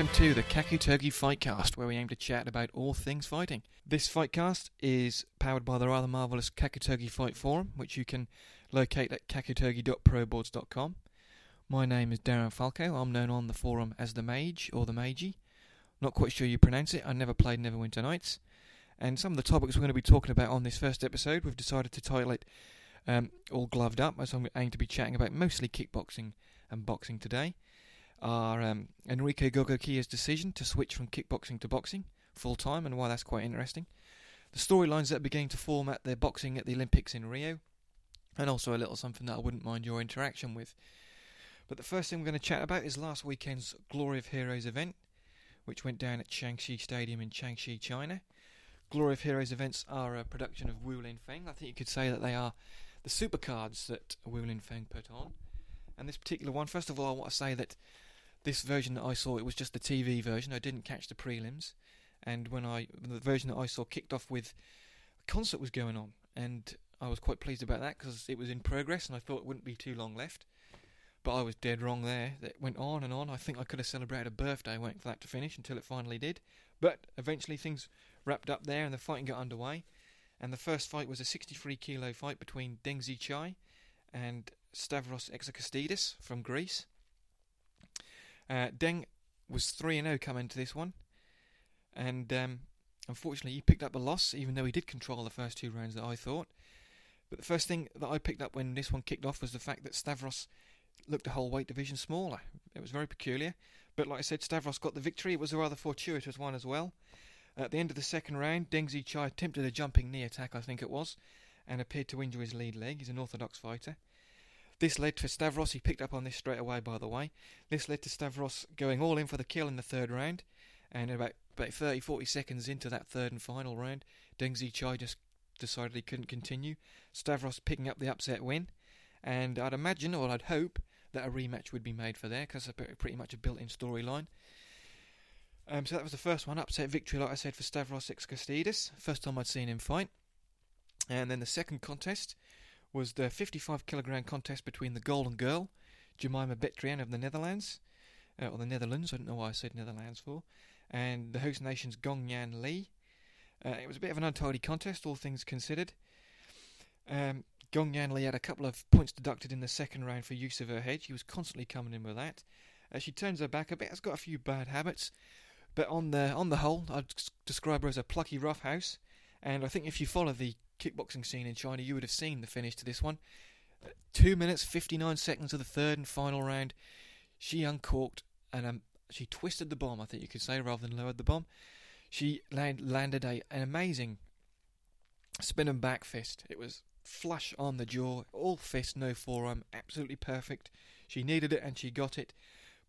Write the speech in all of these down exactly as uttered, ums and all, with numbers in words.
welcome to the Kakutogi Fightcast, where we aim to chat about all things fighting. This Fightcast is powered by the rather marvellous Kakutogi Fight Forum, which you can locate at kakutogi dot proboards dot com. My name is Darren Falco. I'm known on the forum as the Mage, or the Magey. Not quite sure you pronounce it. I never played Neverwinter Nights. And some of the topics we're going to be talking about on this first episode, we've decided to title it um, All Gloved Up, as I'm going to be chatting about mostly kickboxing and boxing today. Are um, Enrique Gogokia's decision to switch from kickboxing to boxing full-time and why that's quite interesting. The storylines that are beginning to form at their boxing at the Olympics in Rio. And also a little something that I wouldn't mind your interaction with. But the first thing we're going to chat about is last weekend's Glory of Heroes event, which went down at Changsha Stadium in Changsha, China. Glory of Heroes events are a production of Wu Lin Feng. I think you could say that they are the supercards that Wu Lin Feng put on. And this particular one, first of all, I want to say that this version that I saw, it was just the T V version. I didn't catch the prelims. And when I, the version that I saw kicked off with a concert was going on. And I was quite pleased about that because it was in progress and I thought it wouldn't be too long left. But I was dead wrong there. It went on and on. I think I could have celebrated a birthday waiting for that to finish until it finally did. But eventually things wrapped up there and the fighting got underway. And the first fight was a sixty-three kilo fight between Dengzi Chai and Stavros Exocostidis from Greece. Uh, Deng was three and oh coming into this one, and um, unfortunately he picked up a loss, even though he did control the first two rounds that I thought. But the first thing that I picked up when this one kicked off was the fact that Stavros looked a whole weight division smaller. It was very peculiar, but like I said, Stavros got the victory. It was a rather fortuitous one as well. At the end of the second round, Dengzi Chai attempted a jumping knee attack, I think it was, and appeared to injure his lead leg. He's an orthodox fighter. This led to Stavros, he picked up on this straight away by the way, this led to Stavros going all in for the kill in the third round, and about, about thirty to forty seconds into that third and final round, Dengzi Chai just decided he couldn't continue, Stavros picking up the upset win, and I'd imagine, or I'd hope, that a rematch would be made for there, because that's pretty much a built-in storyline. Um, so that was the first one, upset victory like I said for Stavros Exocostidis, first time I'd seen him fight. And then the second contest was the fifty-five kilogram contest between the Golden Girl, Jemima Betrian of the Netherlands, uh, or the Netherlands, I don't know why I said Netherlands for, and the host nation's Gong Yan Lee. Uh, it was a bit of an untidy contest, all things considered. Um, Gong Yan Lee had a couple of points deducted in the second round for use of her head. She was constantly coming in with that. Uh, she turns her back a bit, has got a few bad habits, but on the, on the whole, I'd describe her as a plucky roughhouse, and I think if you follow the kickboxing scene in China, you would have seen the finish to this one. Uh, two minutes, fifty-nine seconds of the third and final round. She uncorked and um, she twisted the bomb, I think you could say, rather than lowered the bomb. She land, landed a, an amazing spin and back fist. It was flush on the jaw, all fist, no forearm, absolutely perfect. She needed it and she got it.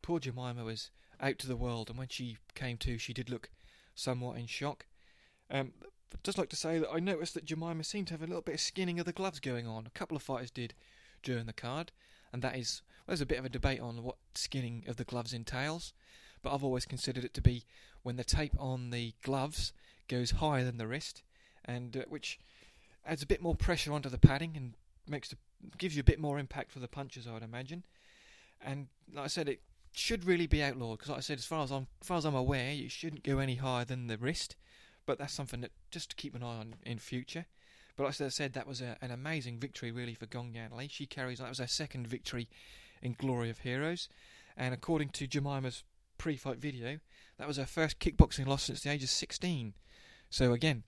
Poor Jemima was out to the world, and when she came to, she did look somewhat in shock. Um... I'd just like to say that I noticed that Jemima seemed to have a little bit of skinning of the gloves going on. A couple of fighters did during the card, and that is, well, there's a bit of a debate on what skinning of the gloves entails, but I've always considered it to be when the tape on the gloves goes higher than the wrist, and uh, which adds a bit more pressure onto the padding and makes the, gives you a bit more impact for the punches, I would imagine. And like I said, it should really be outlawed, because like I said, as far as I'm, as far as I'm aware, you shouldn't go any higher than the wrist. But that's something that just to keep an eye on in future. But like I said, that was a, an amazing victory really for Gong Yan Lee. She carries on. That was her second victory in Glory of Heroes. And according to Jemima's pre-fight video, that was her first kickboxing loss since the age of sixteen. So again,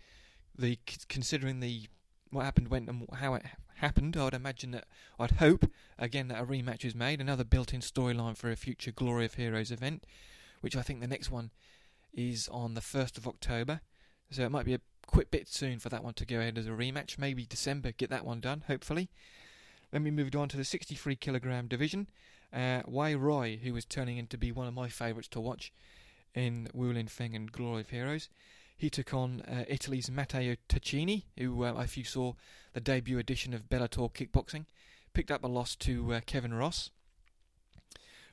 the considering the what happened when and how it happened, I'd imagine that, I'd hope, again, that a rematch is made. Another built-in storyline for a future Glory of Heroes event, which I think the next one is on the first of October. So it might be a quick bit soon for that one to go ahead as a rematch. Maybe December, get that one done, hopefully. Then we moved on to the sixty-three kilogram division. Uh, Wei Roy, who was turning in to be one of my favourites to watch in Wu Lin Feng and Glory of Heroes. He took on uh, Italy's Matteo Taccini, who, uh, if you saw the debut edition of Bellator Kickboxing, picked up a loss to uh, Kevin Ross.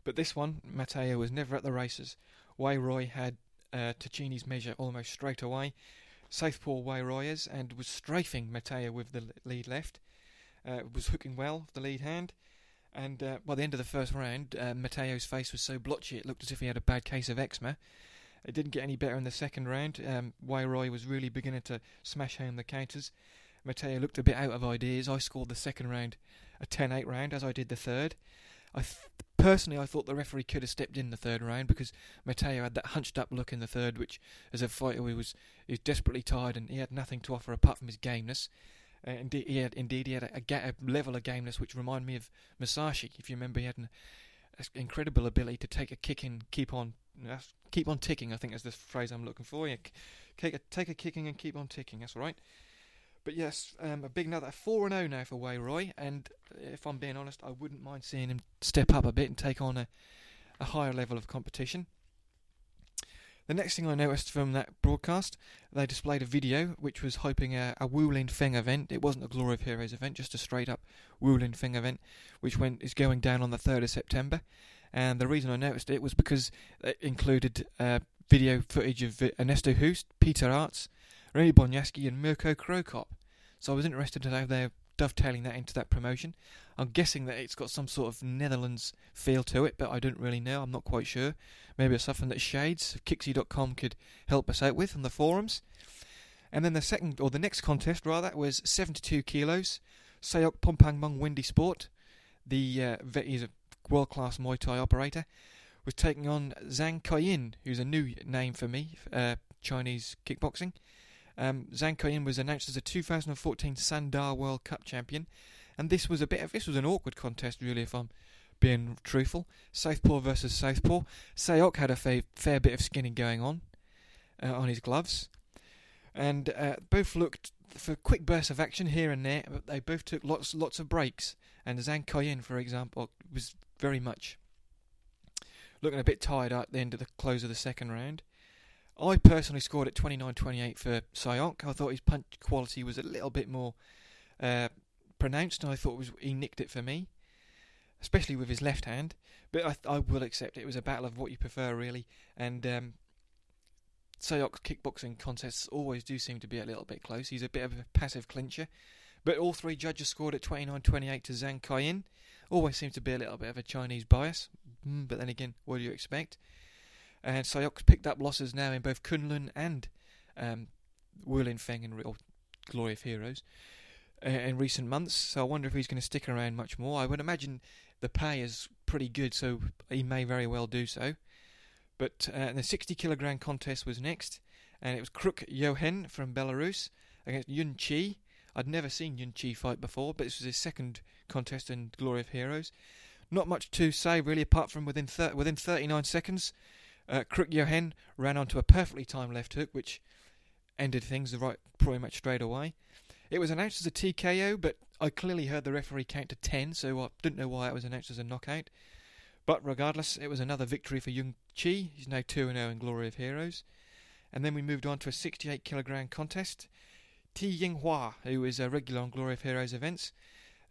But this one, Matteo was never at the races. Wei Roy had Uh, Taccini's measure almost straight away. Southpaw Wei Roy is, and was strafing Matteo with the lead left. Uh, was hooking well, the lead hand, And uh, by the end of the first round, uh, Matteo's face was so blotchy it looked as if he had a bad case of eczema. It didn't get any better in the second round. Um, Wei Roy was really beginning to smash home the counters. Matteo looked a bit out of ideas. I scored the second round a ten eight round, as I did the third. I th- personally, I thought the referee could have stepped in the third round because Matteo had that hunched-up look in the third, which, as a fighter, he was, he was desperately tired and he had nothing to offer apart from his gameness. Uh, indeed, he had, indeed, he had a, a, ga- a level of gameness which reminded me of Masashi. If you remember, he had an a, incredible ability to take a kick and keep on uh, keep on ticking, I think is the phrase I'm looking for. Yeah, take, a, take a kicking and keep on ticking, that's right. But yes, um, a big another four and oh now for Wei Roy, and if I'm being honest, I wouldn't mind seeing him step up a bit and take on a, a higher level of competition. The next thing I noticed from that broadcast, they displayed a video which was hyping a, a Wu Lin Feng event. It wasn't a Glory of Heroes event, just a straight-up Wu Lin Feng event, which went is going down on the third of September. And the reason I noticed it was because it included uh, video footage of Ernesto Hoost, Peter Arts, Ray Bonyaski and Mirko Crocop. So I was interested in how they're dovetailing that into that promotion. I'm guessing that it's got some sort of Netherlands feel to it, but I don't really know. I'm not quite sure. Maybe it's something that Shades of Kixi dot com could help us out with on the forums. And then the second, or the next contest rather, was seventy-two kilos. Sayok Pompangmong Windy Sport, the uh, he's a world-class Muay Thai operator, was taking on Zhang Kaiyin, who's a new name for me, uh, Chinese kickboxing. Um, Zhang Kaiyin was announced as a two thousand fourteen Sanda World Cup champion, and this was a bit of this was an awkward contest, really, if I'm being truthful. Southpaw versus Southpaw. Sayok had a fa- fair bit of skinning going on uh, on his gloves, and uh, both looked for quick bursts of action here and there, but they both took lots lots of breaks. And Zhang Kaiyin, for example, was very much looking a bit tired at the end of the close of the second round. I personally scored at twenty-nine twenty-eight for Sayok. I thought his punch quality was a little bit more uh, pronounced, and I thought it was, he nicked it for me, especially with his left hand. But I, I will accept it. It was a battle of what you prefer, really. And um, Sayok's kickboxing contests always do seem to be a little bit close. He's a bit of a passive clincher. But all three judges scored at twenty-nine twenty-eight to Zhang Kaiyin. Always seems to be a little bit of a Chinese bias. Mm, but then again, what do you expect? And Sayok's picked up losses now in both Kunlun and um, Wu Lin Feng and Re- or Glory of Heroes uh, in recent months. So I wonder if he's going to stick around much more. I would imagine the pay is pretty good, so he may very well do so. But uh, the sixty kilogram contest was next, and it was Kruk Yohen from Belarus against Yun Chi. I'd never seen Yun Chi fight before, but this was his second contest in Glory of Heroes. Not much to say, really, apart from within thir- within thirty-nine seconds... Uh, Kruk Yohen ran onto a perfectly timed left hook, which ended things right pretty much straight away. It was announced as a T K O, but I clearly heard the referee count to ten, so I didn't know why it was announced as a knockout. But regardless, it was another victory for Yun Chi. He's now two and oh in Glory of Heroes. And then we moved on to a sixty-eight kilogram contest. Ti Yinghua, who is a regular on Glory of Heroes events.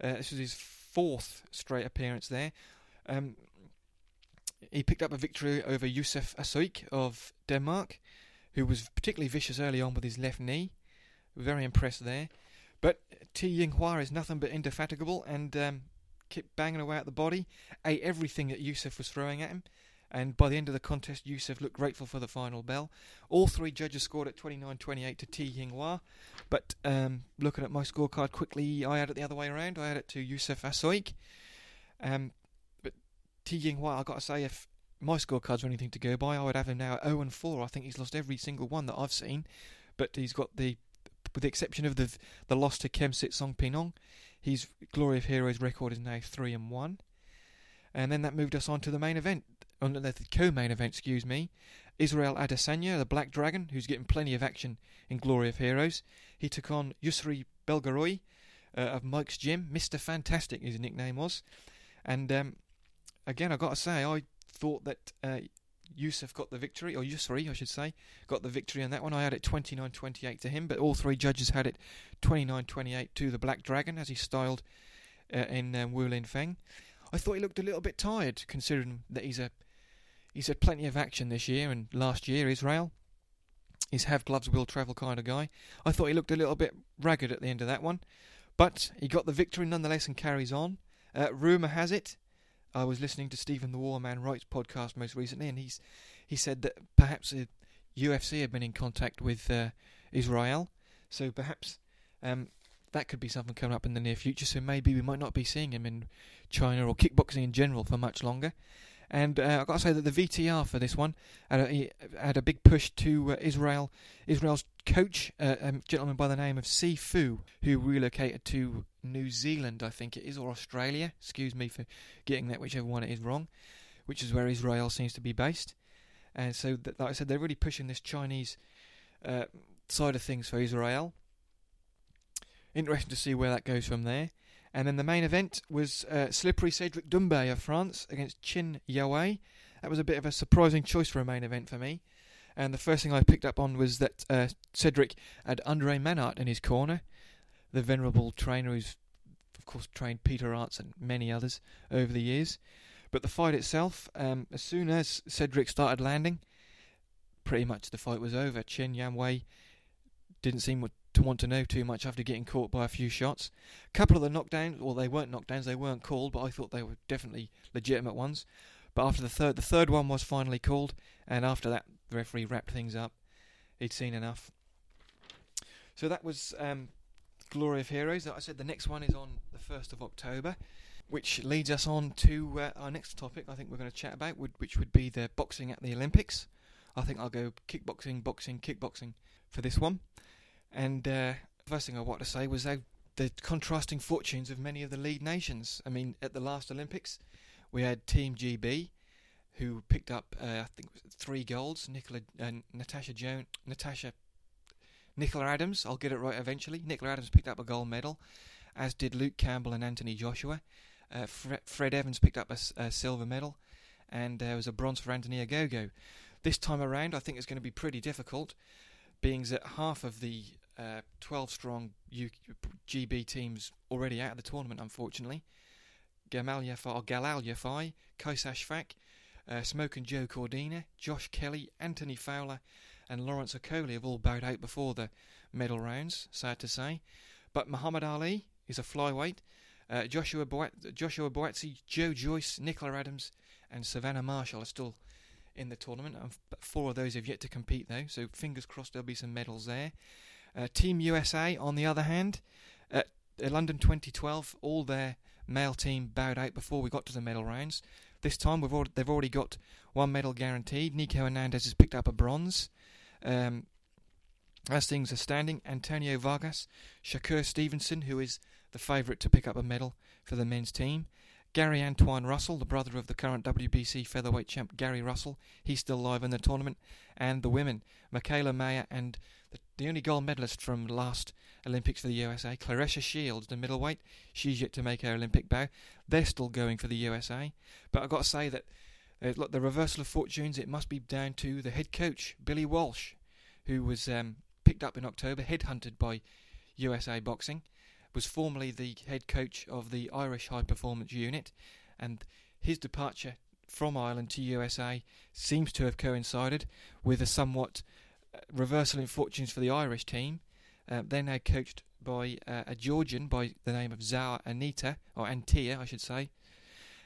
Uh, this was his fourth straight appearance there. Um... He picked up a victory over Youssef Asoik of Denmark, who was particularly vicious early on with his left knee. Very impressed there. But Ti Yinghua is nothing but indefatigable and um, kept banging away at the body, ate everything that Youssef was throwing at him. And by the end of the contest, Youssef looked grateful for the final bell. All three judges scored at twenty-nine twenty-eight to Ti Yinghua. But um, looking at my scorecard quickly, I had it the other way around. I had it to Youssef Asoik. Um... Ti Yinghua, I've got to say, if my scorecards were anything to go by, I would have him now at oh and four. I think he's lost every single one that I've seen, but he's got the, with the exception of the the loss to Kem Sit Song Pinong, his Glory of Heroes record is now three and one. And then that moved us on to the main event, on the co-main event, excuse me. Israel Adesanya, the Black Dragon, who's getting plenty of action in Glory of Heroes. He took on Yusri Belgaroy uh, of Mike's Gym. Mister Fantastic, his nickname was. And, um... Again, I've got to say, I thought that uh, Youssef got the victory, or Yusri, I should say, got the victory on that one. I had it twenty-nine twenty-eight to him, but all three judges had it twenty-nine twenty-eight to the Black Dragon, as he's styled uh, in um, Wu Lin Feng. I thought he looked a little bit tired, considering that he's a he's had plenty of action this year and last year, Israel. He's have gloves, will travel kind of guy. I thought he looked a little bit ragged at the end of that one, but he got the victory nonetheless and carries on. Uh, rumour has it, I was listening to Stephen the Warman Wright's podcast most recently, and he's he said that perhaps the U F C had been in contact with uh, Israel, so perhaps um, that could be something coming up in the near future, so maybe we might not be seeing him in China or kickboxing in general for much longer. And uh, I've got to say that the V T R for this one had a, had a big push to uh, Israel. Israel's coach, uh, a gentleman by the name of Sifu, who relocated to New Zealand, I think it is, or Australia. Excuse me for getting that, whichever one it is wrong, which is where Israel seems to be based. And so, that, like I said, they're really pushing this Chinese uh, side of things for Israel. Interesting to see where that goes from there. And then the main event was uh, Slippery Cedric Doumbé of France against Chin Yawe. That was a bit of a surprising choice for a main event for me. And the first thing I picked up on was that uh, Cedric had Andre Manart in his corner, the venerable trainer who's, of course, trained Peter Arts and many others over the years. But the fight itself, um, as soon as Cedric started landing, pretty much the fight was over. Chin Yawe didn't seem what to want to know too much after getting caught by a few shots. A couple of the knockdowns, well, they weren't knockdowns, they weren't called, but I thought they were definitely legitimate ones. But after the third, the third one was finally called, and after that, the referee wrapped things up. He'd seen enough. So that was um, Glory of Heroes. Like I said, the next one is on the first of October, which leads us on to uh, our next topic I think we're going to chat about, which would be the boxing at the Olympics. I think I'll go kickboxing, boxing, kickboxing for this one. And uh, the first thing I wanted to say was the contrasting fortunes of many of the lead nations. I mean, at the last Olympics, we had Team G B, who picked up, uh, I think, three golds. Nicola, uh, Natasha Jones, Natasha, Nicola Adams, I'll get it right eventually. Nicola Adams picked up a gold medal, as did Luke Campbell and Anthony Joshua. Uh, Fre- Fred Evans picked up a, a silver medal, and there was a bronze for Anthony Ogogo. This time around, I think it's going to be pretty difficult, being that half of the uh, twelve-strong G B teams already out of the tournament, unfortunately. Gamal Yafi, or Galal Yafi, Kaisash Fak, uh, Smoke and Joe Cordina, Josh Kelly, Anthony Fowler, and Lawrence Okoli have all bowed out before the medal rounds, sad to say. But Muhammad Ali is a flyweight. Uh, Joshua Boat- Joshua Boatsi, Joe Joyce, Nicola Adams, and Savannah Marshall are still in the tournament. Four of those have yet to compete though, so fingers crossed there'll be some medals there. Uh, Team U S A, on the other hand, at London twenty twelve, all their male team bowed out before we got to the medal rounds. This time we've already, they've already got one medal guaranteed. Nico Hernandez has picked up a bronze. Um, as things are standing, Antonio Vargas, Shakur Stevenson, who is the favourite to pick up a medal for the men's team, Gary Antoine Russell, the brother of the current W B C featherweight champ Gary Russell, he's still live in the tournament, and the women, Michaela Mayer and the, the only gold medalist from last Olympics for the U S A, Clarissa Shields, the middleweight, she's yet to make her Olympic bow. They're still going for the U S A, but I've got to say that uh, look, the reversal of fortunes, it must be down to the head coach, Billy Walsh, who was um, picked up in October, headhunted by U S A Boxing, was formerly the head coach of the Irish High Performance Unit, and his departure from Ireland to U S A seems to have coincided with a somewhat reversal in fortunes for the Irish team. Uh, they're now coached by uh, a Georgian by the name of Zara Anita, or Antia, I should say,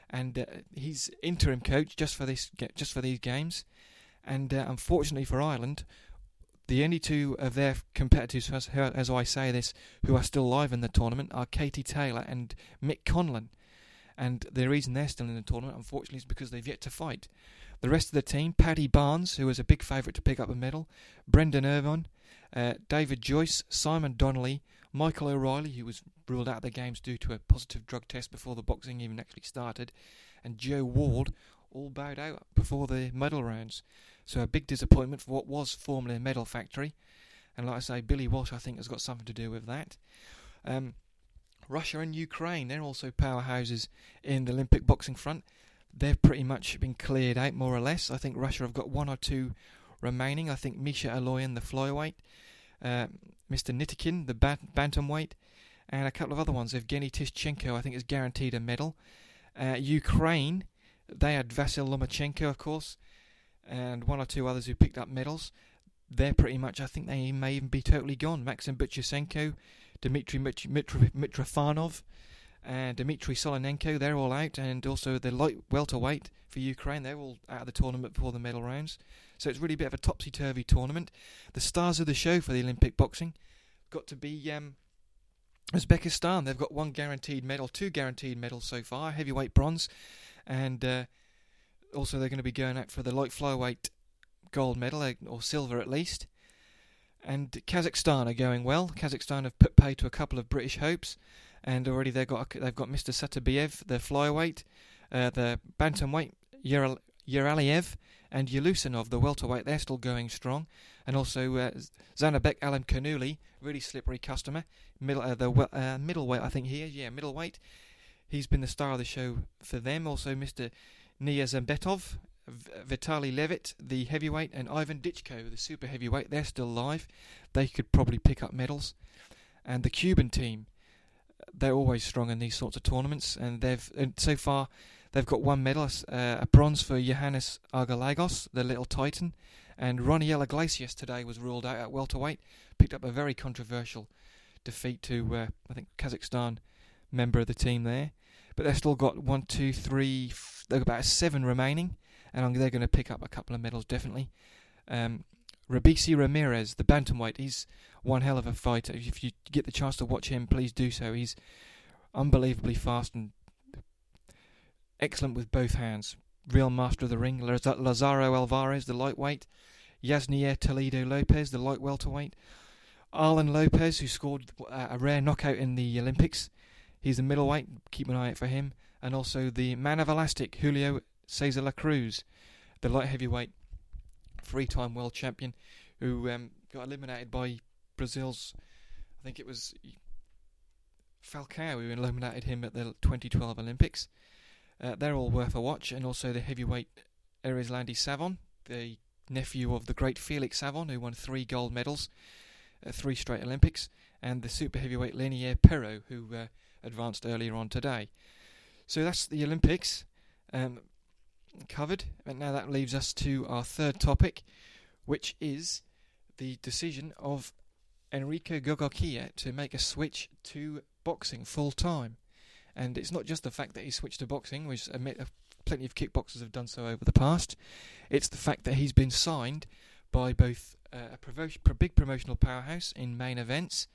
and uh, he's interim coach just for this, just for these games. And uh, unfortunately for Ireland, the only two of their competitors, as, as I say this, who are still live in the tournament are Katie Taylor and Mick Conlan. And the reason they're still in the tournament, unfortunately, is because they've yet to fight. The rest of the team, Paddy Barnes, who was a big favourite to pick up a medal, Brendan Irvine, uh, David Joyce, Simon Donnelly, Michael O'Reilly, who was ruled out of the games due to a positive drug test before the boxing even actually started, and Joe Ward, all bowed out before the medal rounds. So a big disappointment for what was formerly a medal factory. And like I say, Billy Walsh, I think, has got something to do with that. Um, Russia and Ukraine, they're also powerhouses in the Olympic boxing front. They've pretty much been cleared out, more or less. I think Russia have got one or two remaining. I think Misha Aloyan, the flyweight, uh, Mister Nitikin, the bant- bantamweight, and a couple of other ones. Evgeny Tishchenko, I think, is guaranteed a medal. Uh, Ukraine, they had Vasyl Lomachenko, of course, and one or two others who picked up medals. They're pretty much, I think they may even be totally gone. Maxim Buchasenko, Dmitry Mitri- Mitri- Mitrofanov, uh, Dmitry Solonenko, they're all out, and also the light welterweight for Ukraine, they're all out of the tournament before the medal rounds. So it's really a bit of a topsy-turvy tournament. The stars of the show for the Olympic boxing got to be um, Uzbekistan. They've got one guaranteed medal, two guaranteed medals so far, heavyweight bronze, and uh, also they're going to be going out for the light flyweight gold medal, or silver at least. And Kazakhstan are going well. Kazakhstan have put pay to a couple of British hopes, and already they've got they've got Mister Satabiev, their flyweight, uh, the bantamweight Yeral, Yeraliev, and Yelusinov, the welterweight. They're still going strong, and also uh, Zanabek Alamkanuli, really slippery customer, middle uh, the uh, middleweight I think he is, yeah, middleweight. He's been the star of the show for them. Also Mister Niazambetov, Vitaly Levitt, the heavyweight, and Ivan Ditchko, the super heavyweight. They're still live. They could probably pick up medals. And the Cuban team, they're always strong in these sorts of tournaments. And they've and so far, they've got one medal, uh, a bronze for Yohannes Argalagos, the little titan. And Roniel Iglesias today was ruled out at welterweight. Picked up a very controversial defeat to, uh, I think, Kazakhstan member of the team there. But they've still got one, two, three, f- they've got about seven remaining. And they're going to pick up a couple of medals, definitely. Um, Rabisi Ramirez, the bantamweight, he's one hell of a fighter. If you get the chance to watch him, please do so. He's unbelievably fast and excellent with both hands. Real master of the ring. Lazaro Alvarez, the lightweight. Yasnier Toledo Lopez, the light welterweight. Arlen Lopez, who scored a rare knockout in the Olympics. He's the middleweight. Keep an eye out for him. And also the man of elastic, Julio Cesar La Cruz, the light heavyweight, three-time world champion, who um, got eliminated by Brazil's, I think it was Falcao, who eliminated him at the twenty twelve Olympics. Uh, they're all worth a watch, and also the heavyweight Erislandy Savon, the nephew of the great Felix Savon, who won three gold medals at three straight Olympics, and the super heavyweight Lenier Perrault, who uh, advanced earlier on today. So that's the Olympics. Um, covered, and now that leaves us to our third topic, which is the decision of Enrique Gogokia to make a switch to boxing full time. And it's not just the fact that he switched to boxing, which plenty of kickboxers have done so over the past. It's the fact that he's been signed by both uh, a provo- big promotional powerhouse in Main Events,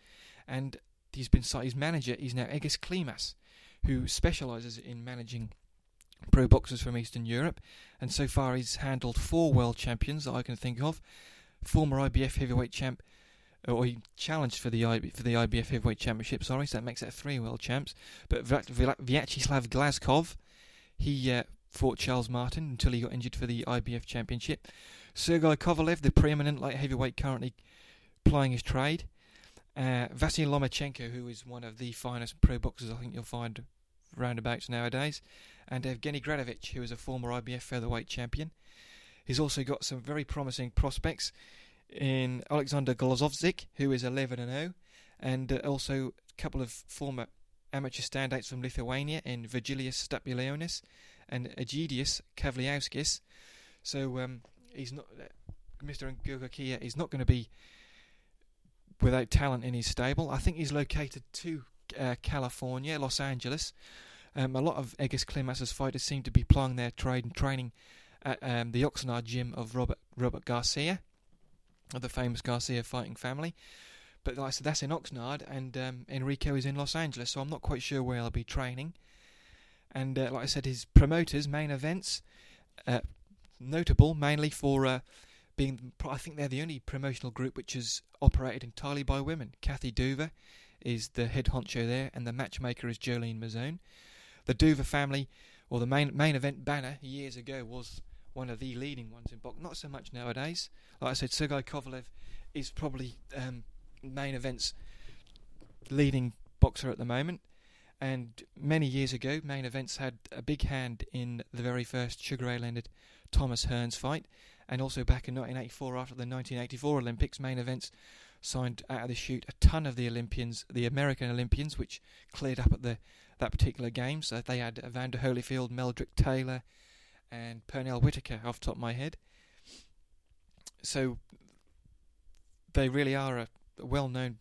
and he's been si- his manager is now Egis Klimas, who specialises in managing pro boxers from Eastern Europe, and so far he's handled four world champions that I can think of. Former I B F heavyweight champ, or he challenged for the I B, for the I B F heavyweight championship, sorry, so that makes it three world champs. But Vyacheslav Glazkov, he uh, fought Charles Martin until he got injured for the I B F championship. Sergei Kovalev, the preeminent light heavyweight currently plying his trade. Uh, Vasily Lomachenko, who is one of the finest pro boxers I think you'll find roundabouts nowadays, and Evgeny Gradovich, who is a former I B F featherweight champion. He's also got some very promising prospects in Alexander Glazovzik, who is eleven and oh, and uh, also a couple of former amateur standouts from Lithuania in Virgilius Stapulionis and Egidijus Kavliauskas. So um, he's not uh, Mister Gogokia is not going to be without talent in his stable. I think he's located two Uh, California, Los Angeles. Um, a lot of Egis Klimas's fighters seem to be plying their trade and training at um, the Oxnard gym of Robert Robert Garcia, of the famous Garcia fighting family. But like I said, that's in Oxnard, and um, Enrico is in Los Angeles, so I'm not quite sure where he'll be training. And uh, like I said, his promoters, Main Events, uh, notable mainly for uh, being, I think they're the only promotional group which is operated entirely by women. Kathy Duva is the head honcho there, and the matchmaker is Jolene Mazzone. The Duva family, or the main main event banner, years ago was one of the leading ones in boxing. Not so much nowadays. Like I said, Sergei Kovalev is probably um, Main Event's leading boxer at the moment. And many years ago, Main Events had a big hand in the very first Sugar Ray Leonard-Thomas Hearns fight. And also back in nineteen eighty-four, after the nineteen eighty-four Olympics, Main Events signed out of the chute a ton of the Olympians, the American Olympians, which cleared up at the that particular game. So they had Evander Holyfield, Meldrick Taylor, and Pernell Whitaker off the top of my head. So they really are a well-known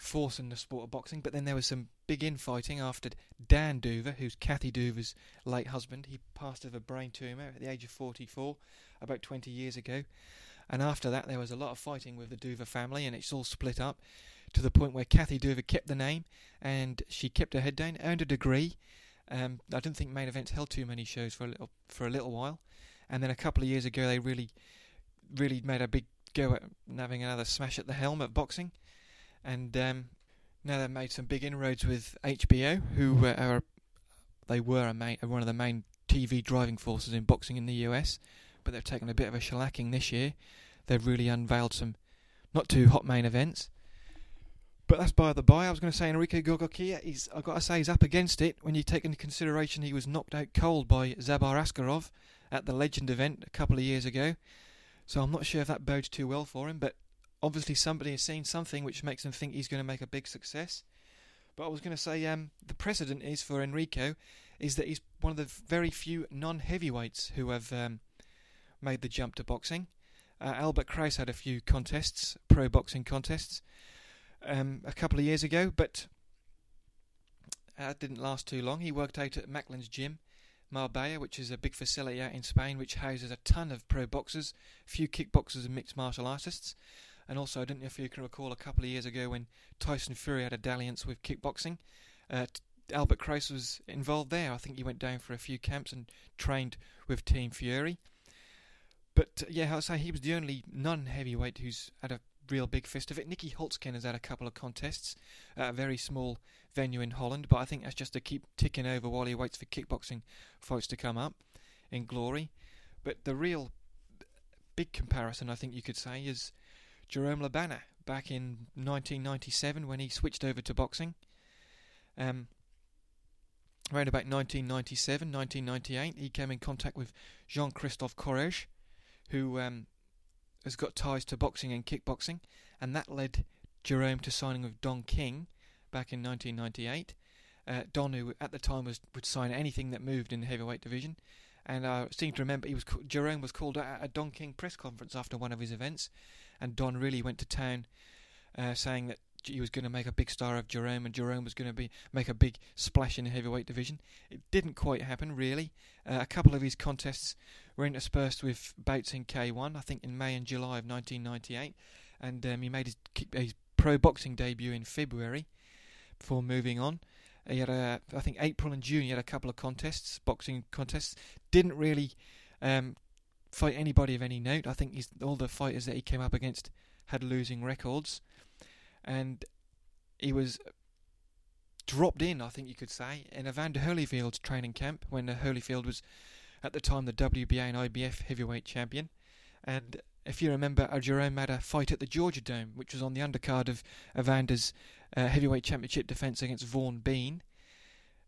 force in the sport of boxing. But then there was some big infighting after Dan Duva, who's Kathy Duva's late husband. He passed of a brain tumour at the age of forty-four, about twenty years ago. And after that, there was a lot of fighting with the Duva family, and it's all split up to the point where Kathy Duva kept the name, and she kept her head down, earned a degree. Um, I don't think Main Events held too many shows for a little for a little while. And then a couple of years ago, they really, really made a big go at having another smash at the helm at boxing. And um, now they've made some big inroads with H B O, who uh, are they were a main, one of the main T V driving forces in boxing in the U S, but they've taken a bit of a shellacking this year. They've really unveiled some not too hot main events. But that's by the by. I was going to say Enrique Gogokia, he's, I've got to say he's up against it when you take into consideration he was knocked out cold by Zabar Askarov at the Legend event a couple of years ago. So I'm not sure if that bodes too well for him, but obviously somebody has seen something which makes them think he's going to make a big success. But I was going to say um, the precedent is for Enrico is that he's one of the very few non-heavyweights who have um, made the jump to boxing. Uh, Albert Kraus had a few contests, pro boxing contests, Um, a couple of years ago, but that didn't last too long. He worked out at Macklin's Gym, Marbella, which is a big facility out in Spain, which houses a ton of pro boxers, a few kickboxers and mixed martial artists. And also, I don't know if you can recall a couple of years ago when Tyson Fury had a dalliance with kickboxing. Uh, Albert Kraus was involved there. I think he went down for a few camps and trained with Team Fury. But yeah, I'll say he was the only non-heavyweight who's had a real big fist of it. Nicky Holtzken has had a couple of contests at a very small venue in Holland, but I think that's just to keep ticking over while he waits for kickboxing fights to come up in Glory. But the real big comparison, I think you could say, is Jerome Labana back in nineteen ninety-seven when he switched over to boxing. Um, around about nineteen ninety-seven, nineteen ninety-eight, he came in contact with Jean-Christophe Corrèges, who um, has got ties to boxing and kickboxing, and that led Jerome to signing with Don King back in nineteen ninety-eight. Uh, Don, who at the time was would sign anything that moved in the heavyweight division, and I seem to remember he was Jerome was called at a Don King press conference after one of his events, and Don really went to town uh, saying that he was going to make a big star of Jerome, and Jerome was going to be make a big splash in the heavyweight division. It didn't quite happen, really. Uh, a couple of his contests were interspersed with bouts in K one, I think in May and July of nineteen ninety-eight, and um, he made his, kick, his pro boxing debut in February before moving on. He had, a, I think, April and June, he had a couple of contests, boxing contests. Didn't really um, fight anybody of any note. I think he's, all the fighters that he came up against had losing records. And he was dropped in, I think you could say, in Evander Holyfield's training camp when Holyfield was, at the time, the W B A and I B F heavyweight champion. And if you remember, Jerome had a fight at the Georgia Dome, which was on the undercard of Evander's uh, heavyweight championship defence against Vaughn Bean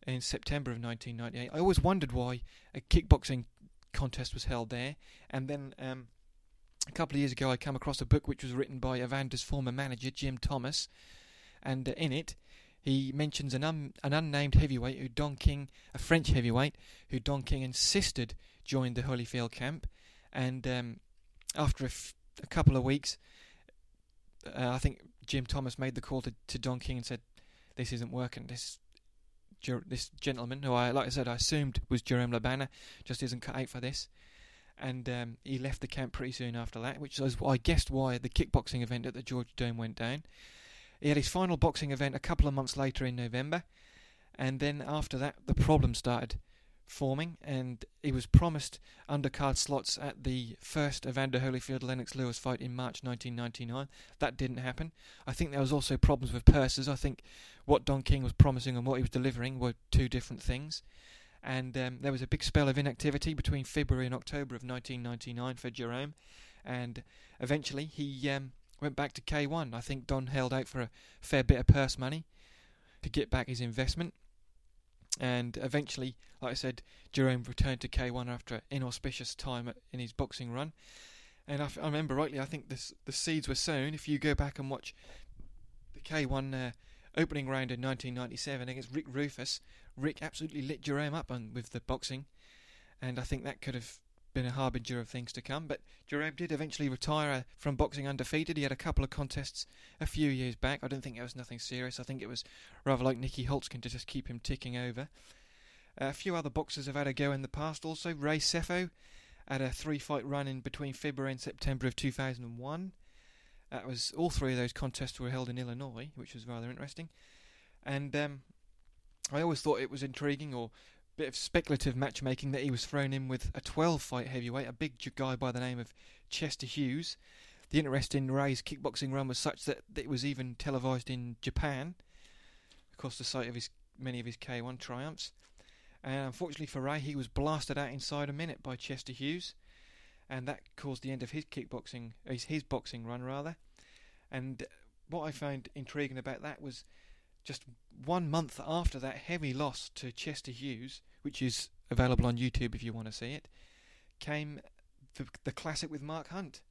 in September of nineteen ninety-eight. I always wondered why a kickboxing contest was held there. And then Um, A couple of years ago I came across a book which was written by Evander's former manager, Jim Thomas, and uh, in it he mentions an, un- an unnamed heavyweight who Don King, a French heavyweight, who Don King insisted joined the Holyfield camp, and um, after a, f- a couple of weeks, uh, I think Jim Thomas made the call to, to Don King and said, this isn't working, this ger- this gentleman, who I, like I said, I assumed was Jerome Labana, just isn't cut out for this. And um, he left the camp pretty soon after that, which is, I guessed, why the kickboxing event at the Georgia Dome went down. He had his final boxing event a couple of months later in November, and then after that the problem started forming, and he was promised undercard slots at the first Evander Holyfield-Lennox Lewis fight in March nineteen ninety-nine. That didn't happen. I think there was also problems with purses. I think what Don King was promising and what he was delivering were two different things. And um, there was a big spell of inactivity between February and October of nineteen ninety-nine for Jerome, and eventually he um, went back to K one. I think Don held out for a fair bit of purse money to get back his investment, and eventually, like I said, Jerome returned to K one after an inauspicious time in his boxing run. And if I remember rightly, I think this, the seeds were sown. If you go back and watch the K one uh, opening round in nineteen ninety-seven against Rick Rufus, Rick absolutely lit Jerome up on, with the boxing, and I think that could have been a harbinger of things to come, but Jerome did eventually retire from boxing undefeated. He had a couple of contests a few years back. I don't think it was nothing serious. I think it was rather like Nicky Holtzkin to just keep him ticking over. A few other boxers have had a go in the past also. Ray Sefo had a three-fight run in between February and September of two thousand one. That was, all three of those contests were held in Illinois, which was rather interesting. And um, I always thought it was intriguing, or bit of speculative matchmaking, that he was thrown in with a twelve-fight heavyweight, a big guy by the name of Chester Hughes. The interest in Ray's kickboxing run was such that it was even televised in Japan, of course, the site of his many of his K one triumphs. And unfortunately for Ray, he was blasted out inside a minute by Chester Hughes, and that caused the end of his kickboxing, his, his boxing run rather. And what I found intriguing about that was, just one month after that heavy loss to Chester Hughes, which is available on YouTube if you want to see it, came the, the classic with Mark Hunt.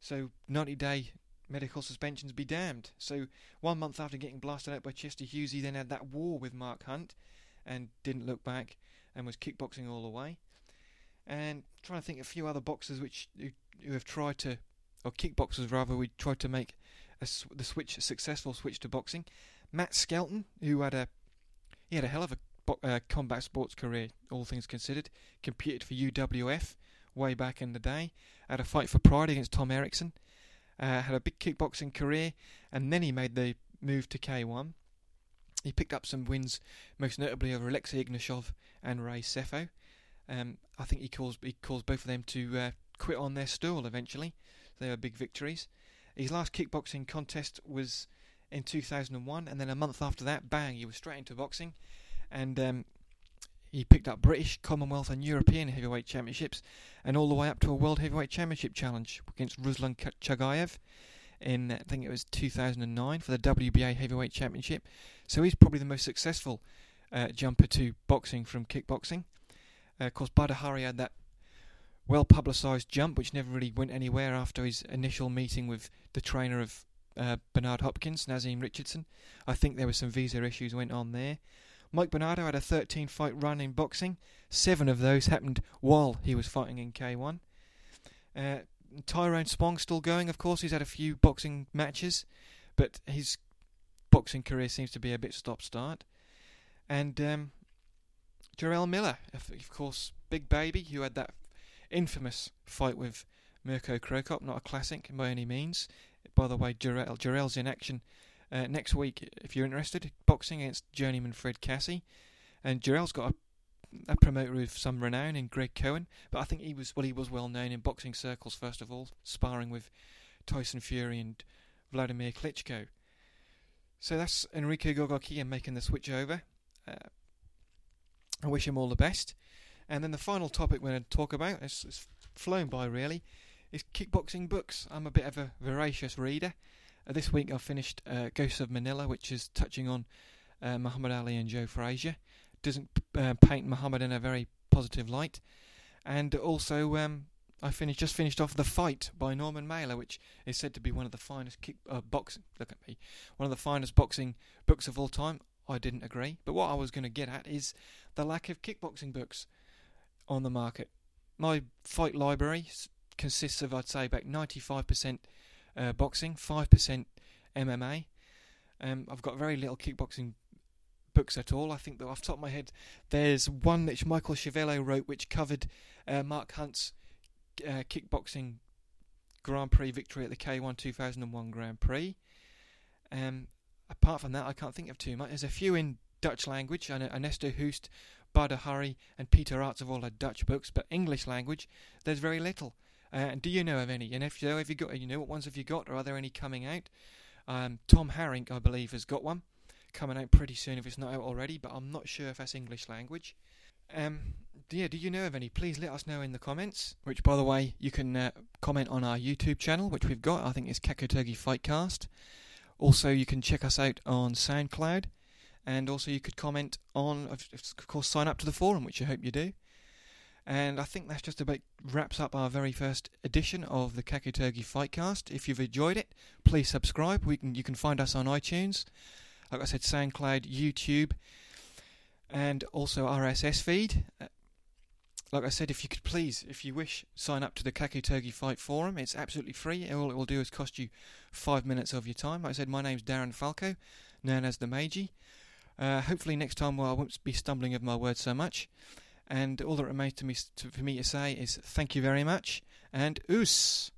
So ninety-day medical suspensions be damned. So one month after getting blasted out by Chester Hughes, he then had that war with Mark Hunt and didn't look back and was kickboxing all the way. And I'm trying to think of a few other boxers which who, who have tried to, or kickboxers rather, we tried to make a sw- the switch, a successful switch to boxing. Matt Skelton, who had a he had a hell of a bo- uh, combat sports career, all things considered, competed for U W F way back in the day, had a fight for pride against Tom Erickson, uh, had a big kickboxing career, and then he made the move to K one. He picked up some wins, most notably over Alexei Ignashov and Ray Sefo. Um, I think he caused he caused both of them to uh, quit on their stool eventually. They were big victories. His last kickboxing contest was in two thousand one, and then a month after that, bang, he was straight into boxing, and um, he picked up British, Commonwealth and European heavyweight championships, and all the way up to a World Heavyweight Championship challenge against Ruslan Chagayev in, I think it was two thousand nine, for the W B A Heavyweight Championship. So he's probably the most successful uh, jumper to boxing from kickboxing. Uh, of course, Badahari had that well-publicised jump, which never really went anywhere after his initial meeting with the trainer of Uh, Bernard Hopkins, Nazim Richardson. I think there were some visa issues went on there. Mike Bernardo had a thirteen-fight run in boxing. Seven of those happened while he was fighting in K one. Uh, Tyrone Spong still going, of course. He's had a few boxing matches, but his boxing career seems to be a bit stop-start. And um, Jarrell Miller, of course, Big Baby, who had that infamous fight with Mirko Crocop, not a classic by any means. By the way, Jarrell, Jarrell's in action uh, next week, if you're interested, boxing against journeyman Fred Cassie. And Jarrell's got a, a promoter of some renown in Greg Cohen, but I think he was well, he was well known in boxing circles, first of all, sparring with Tyson Fury and Vladimir Klitschko. So that's Enrique Gogokia making the switch over. Uh, I wish him all the best. And then the final topic we're going to talk about, it's, it's flown by really, is kickboxing books. I'm a bit of a voracious reader. Uh, this week I finished uh, Ghosts of Manila, which is touching on uh, Muhammad Ali and Joe Frazier. Doesn't uh, paint Muhammad in a very positive light. And also um, I finished just finished off The Fight by Norman Mailer, which is said to be one of the finest kick uh, boxing. Look at me, one of the finest boxing books of all time. I didn't agree, but what I was going to get at is the lack of kickboxing books on the market. My fight library consists of, I'd say, about ninety-five percent uh, boxing, five percent M M A. Um, I've got very little kickboxing books at all. I think that off the top of my head, there's one which Michael Chiavello wrote, which covered uh, Mark Hunt's uh, kickboxing Grand Prix victory at the K one two thousand one Grand Prix. Um, apart from that, I can't think of too much. There's a few in Dutch language. I know Ernesto Hoost, Badahari and Peter Arts have all had Dutch books, but English language, there's very little. Uh, do you know of any? And if so, have you got? You know, what ones have you got? Or are there any coming out? Um, Tom Harink, I believe, has got one coming out pretty soon if it's not out already. But I'm not sure if that's English language. Um, yeah, do you know of any? Please let us know in the comments. Which, by the way, you can uh, comment on our YouTube channel, which we've got. I think it's Kakutogi Fightcast. Also, you can check us out on SoundCloud, and also you could comment on, of course, sign up to the forum, which I hope you do. And I think that's just about wraps up our very first edition of the Kakutogi Fightcast. If you've enjoyed it, please subscribe. We can you can find us on iTunes, like I said, SoundCloud, YouTube, and also R S S feed. like I said, if you could please, if you wish, sign up to the Kakutogi Fight Forum. It's absolutely free. All it will do is cost you five minutes of your time. Like I said, my name's Darren Falco, known as the Meiji. Uh, hopefully next time well, I won't be stumbling over my words so much. And all that remains to me to, for me to say is thank you very much, and oos!